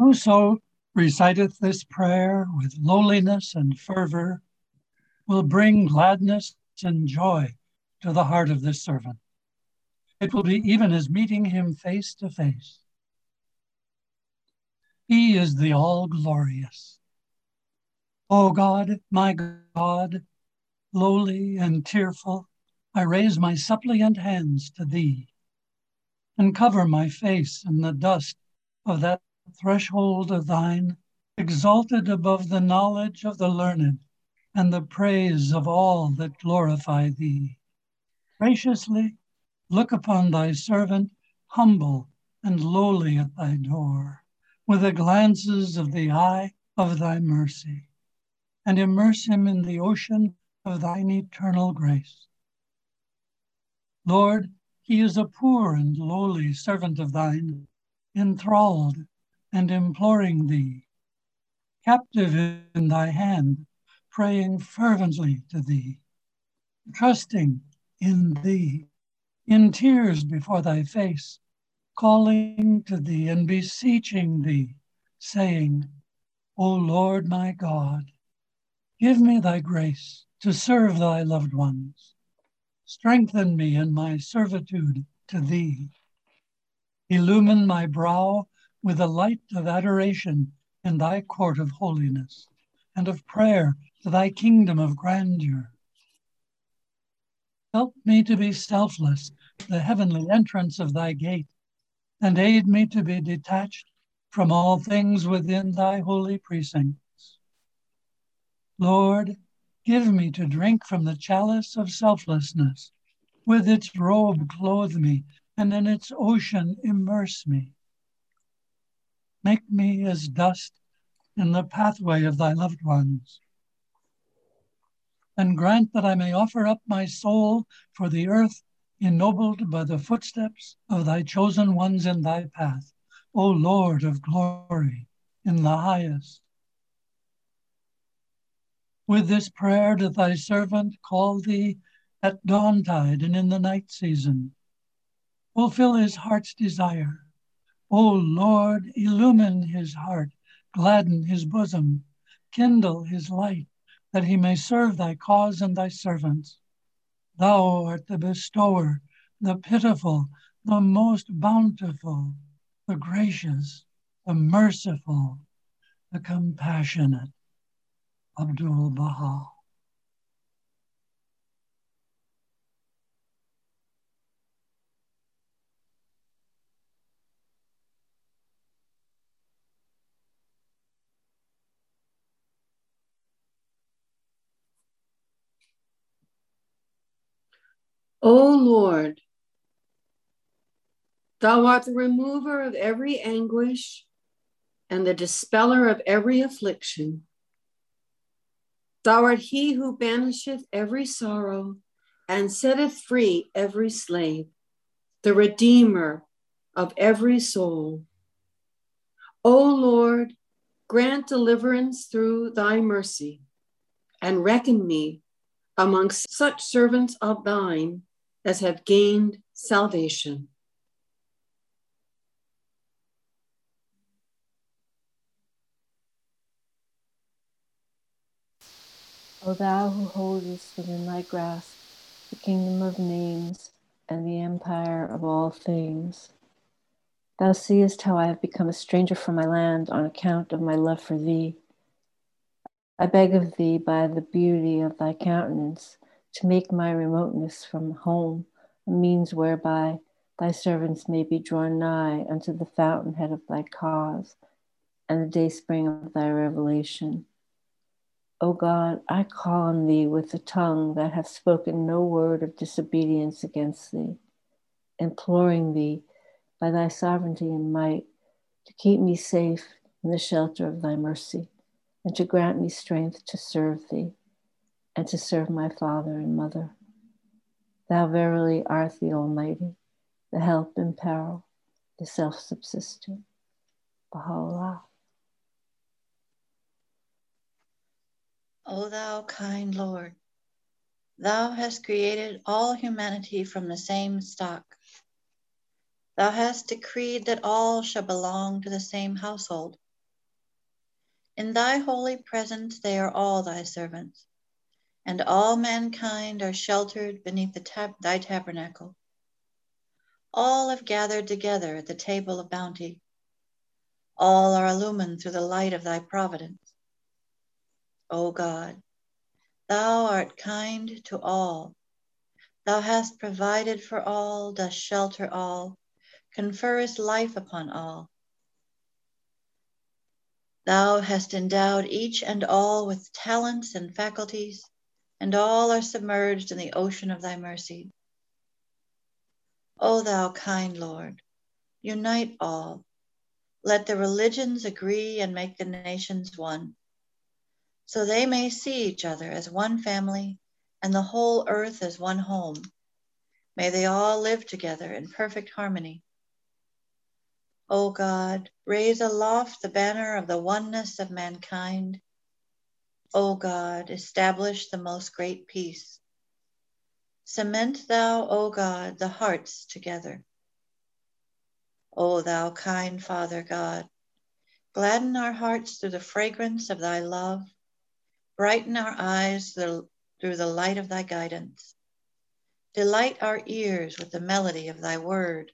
Whoso reciteth this prayer with lowliness and fervor will bring gladness and joy to the heart of this servant. It will be even as meeting him face to face. He is the all-glorious. O God, my God, lowly and tearful, I raise my suppliant hands to thee, and cover my face in the dust of that threshold of thine, exalted above the knowledge of the learned and the praise of all that glorify thee. Graciously look upon thy servant, humble and lowly at thy door, with the glances of the eye of thy mercy, and immerse him in the ocean of thine eternal grace. Lord, he is a poor and lowly servant of thine, enthralled and imploring thee, captive in thy hand, praying fervently to thee, trusting in thee, in tears before thy face, calling to thee and beseeching thee, saying, O Lord my God, give me thy grace to serve thy loved ones. Strengthen me in my servitude to thee. Illumine my brow with the light of adoration in thy court of holiness, and of prayer to thy kingdom of grandeur. Help me to be selfless, the heavenly entrance of thy gate, and aid me to be detached from all things within thy holy precincts. Lord, give me to drink from the chalice of selflessness. With its robe clothe me, and in its ocean immerse me. Make me as dust in the pathway of thy loved ones. And grant that I may offer up my soul for the earth, ennobled by the footsteps of thy chosen ones in thy path, O Lord of glory in the highest. With this prayer doth thy servant call thee at dawntide and in the night season. Fulfill his heart's desire. O Lord, illumine his heart, gladden his bosom, kindle his light, that he may serve thy cause and thy servants. Thou art the bestower, the pitiful, the most bountiful, the gracious, the merciful, the compassionate. Abdu'l-Bahá. O Lord, thou art the remover of every anguish and the dispeller of every affliction. Thou art he who banisheth every sorrow and setteth free every slave, the redeemer of every soul. O Lord, grant deliverance through thy mercy, and reckon me among such servants of thine as have gained salvation. O thou who holdest within thy grasp the kingdom of names and the empire of all things, thou seest how I have become a stranger from my land on account of my love for thee. I beg of thee by the beauty of thy countenance to make my remoteness from home a means whereby thy servants may be drawn nigh unto the fountainhead of thy cause and the dayspring of thy revelation. O God, I call on thee with the tongue that hath spoken no word of disobedience against thee, imploring thee by thy sovereignty and might to keep me safe in the shelter of thy mercy, and to grant me strength to serve thee, and to serve my father and mother. Thou verily art the Almighty, the help in peril, the self-subsisting. Baha'u'llah. O thou kind Lord, thou hast created all humanity from the same stock. Thou hast decreed that all shall belong to the same household In thy holy presence, they are all thy servants, and all mankind are sheltered beneath thy tabernacle. All have gathered together at the table of bounty. All are illumined through the light of thy providence. O God, thou art kind to all. Thou hast provided for all, dost shelter all, conferrest life upon all. Thou hast endowed each and all with talents and faculties, and all are submerged in the ocean of thy mercy. O thou kind Lord, unite all. Let the religions agree and make the nations one, so they may see each other as one family and the whole earth as one home. May they all live together in perfect harmony. O God, raise aloft the banner of the oneness of mankind. O God, establish the most great peace. Cement thou, O God, the hearts together. O thou kind Father God, gladden our hearts through the fragrance of thy love. Brighten our eyes through the light of thy guidance. Delight our ears with the melody of thy word,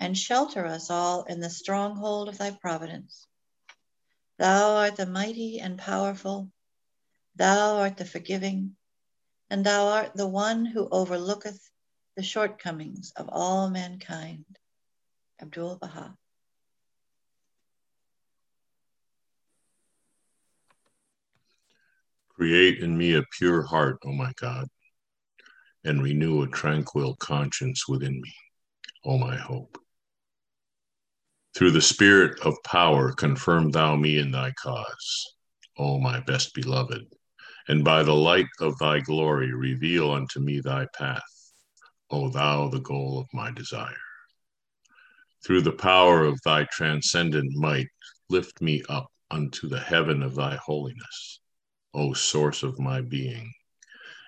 and shelter us all in the stronghold of thy providence. Thou art the mighty and powerful. Thou art the forgiving, and thou art the one who overlooketh the shortcomings of all mankind. Abdu'l-Bahá. Create in me a pure heart, O my God, and renew a tranquil conscience within me, O my hope. Through the spirit of power, confirm thou me in thy cause, O my best beloved, and by the light of thy glory, reveal unto me thy path, O thou the goal of my desire. Through the power of thy transcendent might, lift me up unto the heaven of thy holiness, O source of my being,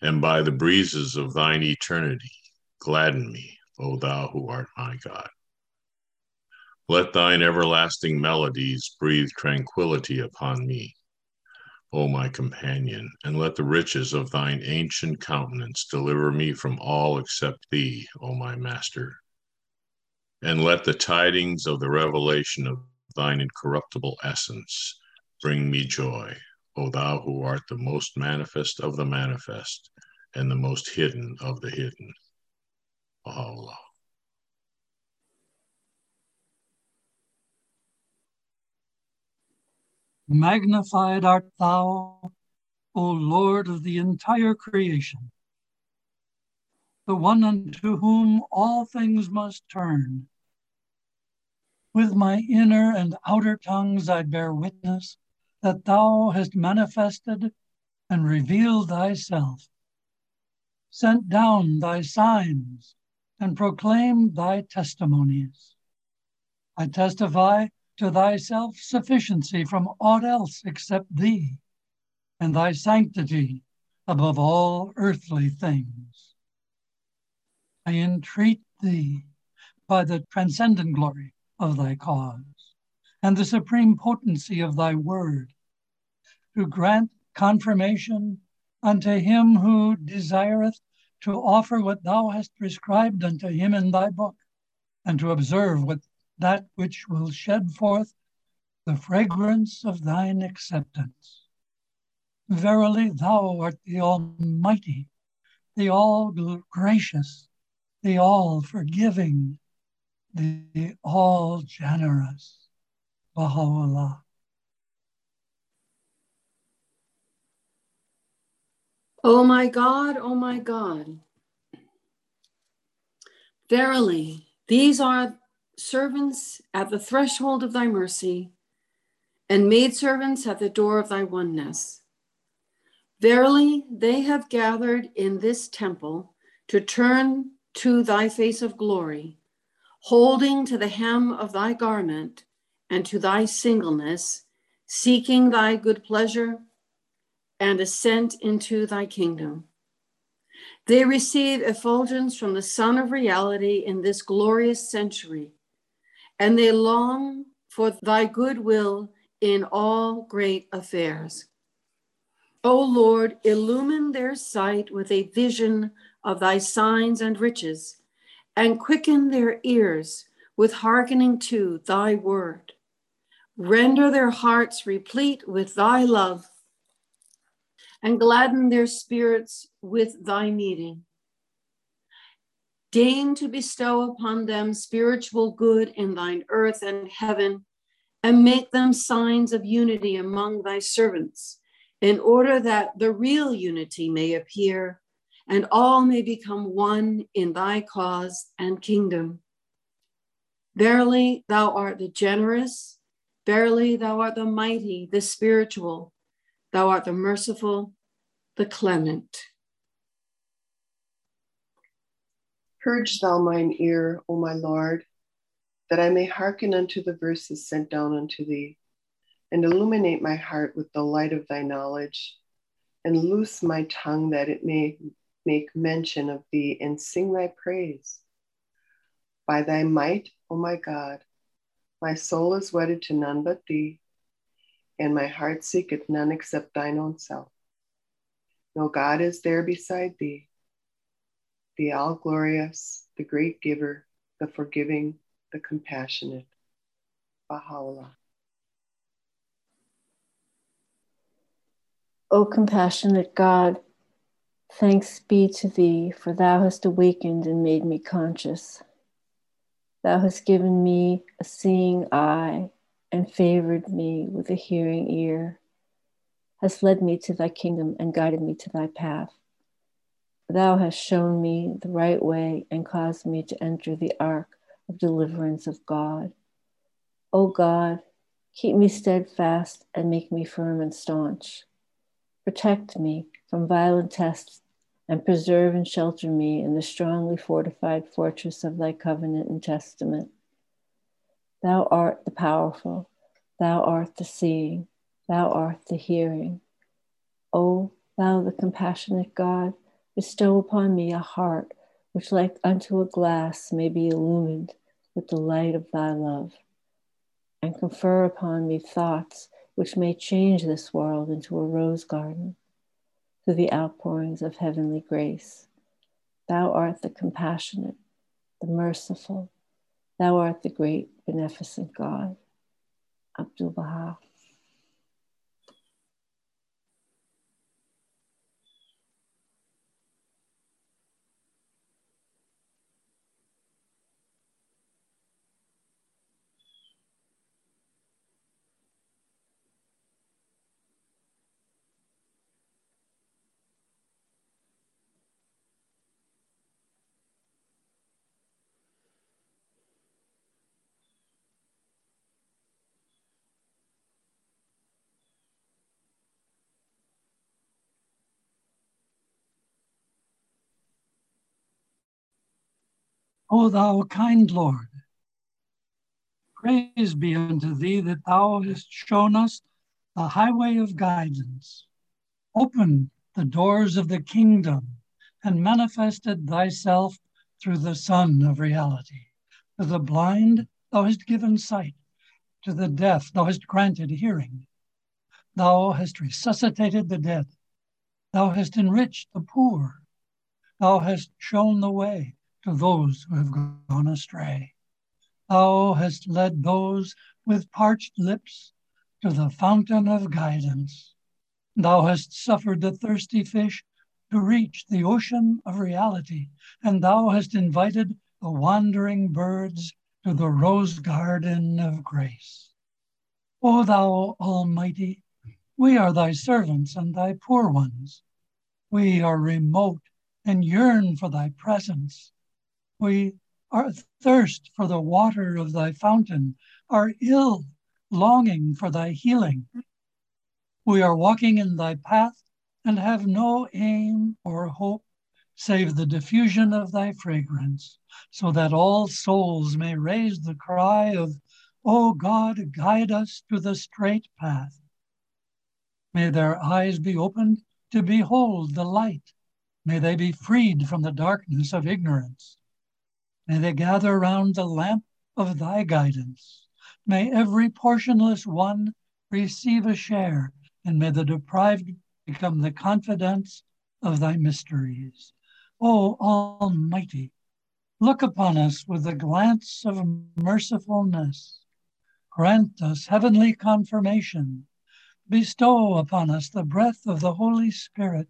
and by the breezes of thine eternity, gladden me, O thou who art my God. Let thine everlasting melodies breathe tranquility upon me, O my companion, and let the riches of thine ancient countenance deliver me from all except thee, O my master. And let the tidings of the revelation of thine incorruptible essence bring me joy, O thou who art the most manifest of the manifest and the most hidden of the hidden. Baha'u'llah. Magnified art thou, O Lord of the entire creation, the one unto whom all things must turn. With my inner and outer tongues I bear witness that thou hast manifested and revealed thyself, sent down thy signs, and proclaimed thy testimonies. I testify to thy self-sufficiency from aught else except thee, and thy sanctity above all earthly things. I entreat thee by the transcendent glory of thy cause and the supreme potency of thy word, to grant confirmation unto him who desireth to offer what thou hast prescribed unto him in thy book, and to observe that which will shed forth the fragrance of thine acceptance. Verily thou art the Almighty, the All-Gracious, the All-Forgiving, the All-Generous. Baha'u'llah. O my God, O my God, verily, these are servants at the threshold of thy mercy and maidservants at the door of thy oneness. Verily, they have gathered in this temple to turn to thy face of glory, holding to the hem of thy garment and to thy singleness, seeking thy good pleasure and ascent into thy kingdom. They receive effulgence from the sun of reality in this glorious century, and they long for thy goodwill in all great affairs. O Lord, illumine their sight with a vision of thy signs and riches, and quicken their ears with hearkening to thy word. Render their hearts replete with thy love, and gladden their spirits with thy meeting. Deign to bestow upon them spiritual good in thine earth and heaven, and make them signs of unity among thy servants, in order that the real unity may appear, and all may become one in thy cause and kingdom. Verily, thou art the generous. Verily, thou art the mighty, the spiritual. Thou art the merciful, the clement. Purge thou mine ear, O my Lord, that I may hearken unto the verses sent down unto thee, and illuminate my heart with the light of thy knowledge, and loose my tongue that it may make mention of thee and sing thy praise. By thy might, O my God, my soul is wedded to none but thee, and my heart seeketh none except thine own self. No God is there beside thee, the all-glorious, the great giver, the forgiving, the compassionate. Baha'u'llah. O compassionate God, thanks be to thee, for thou hast awakened and made me conscious. Thou hast given me a seeing eye and favored me with a hearing ear, hast led me to thy kingdom and guided me to thy path. Thou hast shown me the right way and caused me to enter the ark of deliverance of God. O God, keep me steadfast and make me firm and staunch. Protect me from violent tests and preserve and shelter me in the strongly fortified fortress of thy covenant and testament. Thou art the powerful, thou art the seeing, thou art the hearing. O thou the compassionate God, bestow upon me a heart which like unto a glass may be illumined with the light of thy love, and confer upon me thoughts which may change this world into a rose garden through the outpourings of heavenly grace. Thou art the compassionate, the merciful. Thou art the great beneficent God. Abdu'l-Bahá. O thou kind Lord, praise be unto thee that thou hast shown us the highway of guidance. Open the doors of the kingdom and manifested thyself through the sun of reality. To the blind thou hast given sight, to the deaf thou hast granted hearing. Thou hast resuscitated the dead, thou hast enriched the poor, thou hast shown the way to those who have gone astray. Thou hast led those with parched lips to the fountain of guidance. Thou hast suffered the thirsty fish to reach the ocean of reality, and thou hast invited the wandering birds to the rose garden of grace. O thou Almighty, we are thy servants and thy poor ones. We are remote and yearn for thy presence. We are thirst for the water of thy fountain, are ill, longing for thy healing. We are walking in thy path and have no aim or hope save the diffusion of thy fragrance, so that all souls may raise the cry of, O God, guide us to the straight path. May their eyes be opened to behold the light. May they be freed from the darkness of ignorance. May they gather round the lamp of thy guidance. May every portionless one receive a share, and may the deprived become the confidants of thy mysteries. O Almighty, look upon us with a glance of mercifulness. Grant us heavenly confirmation. Bestow upon us the breath of the Holy Spirit,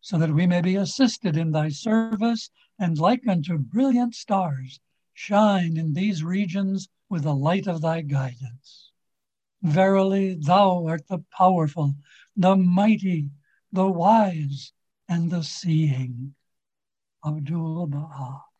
so that we may be assisted in thy service, and like unto brilliant stars, shine in these regions with the light of thy guidance. Verily, thou art the powerful, the mighty, the wise, and the seeing. Abdu'l-Bahá.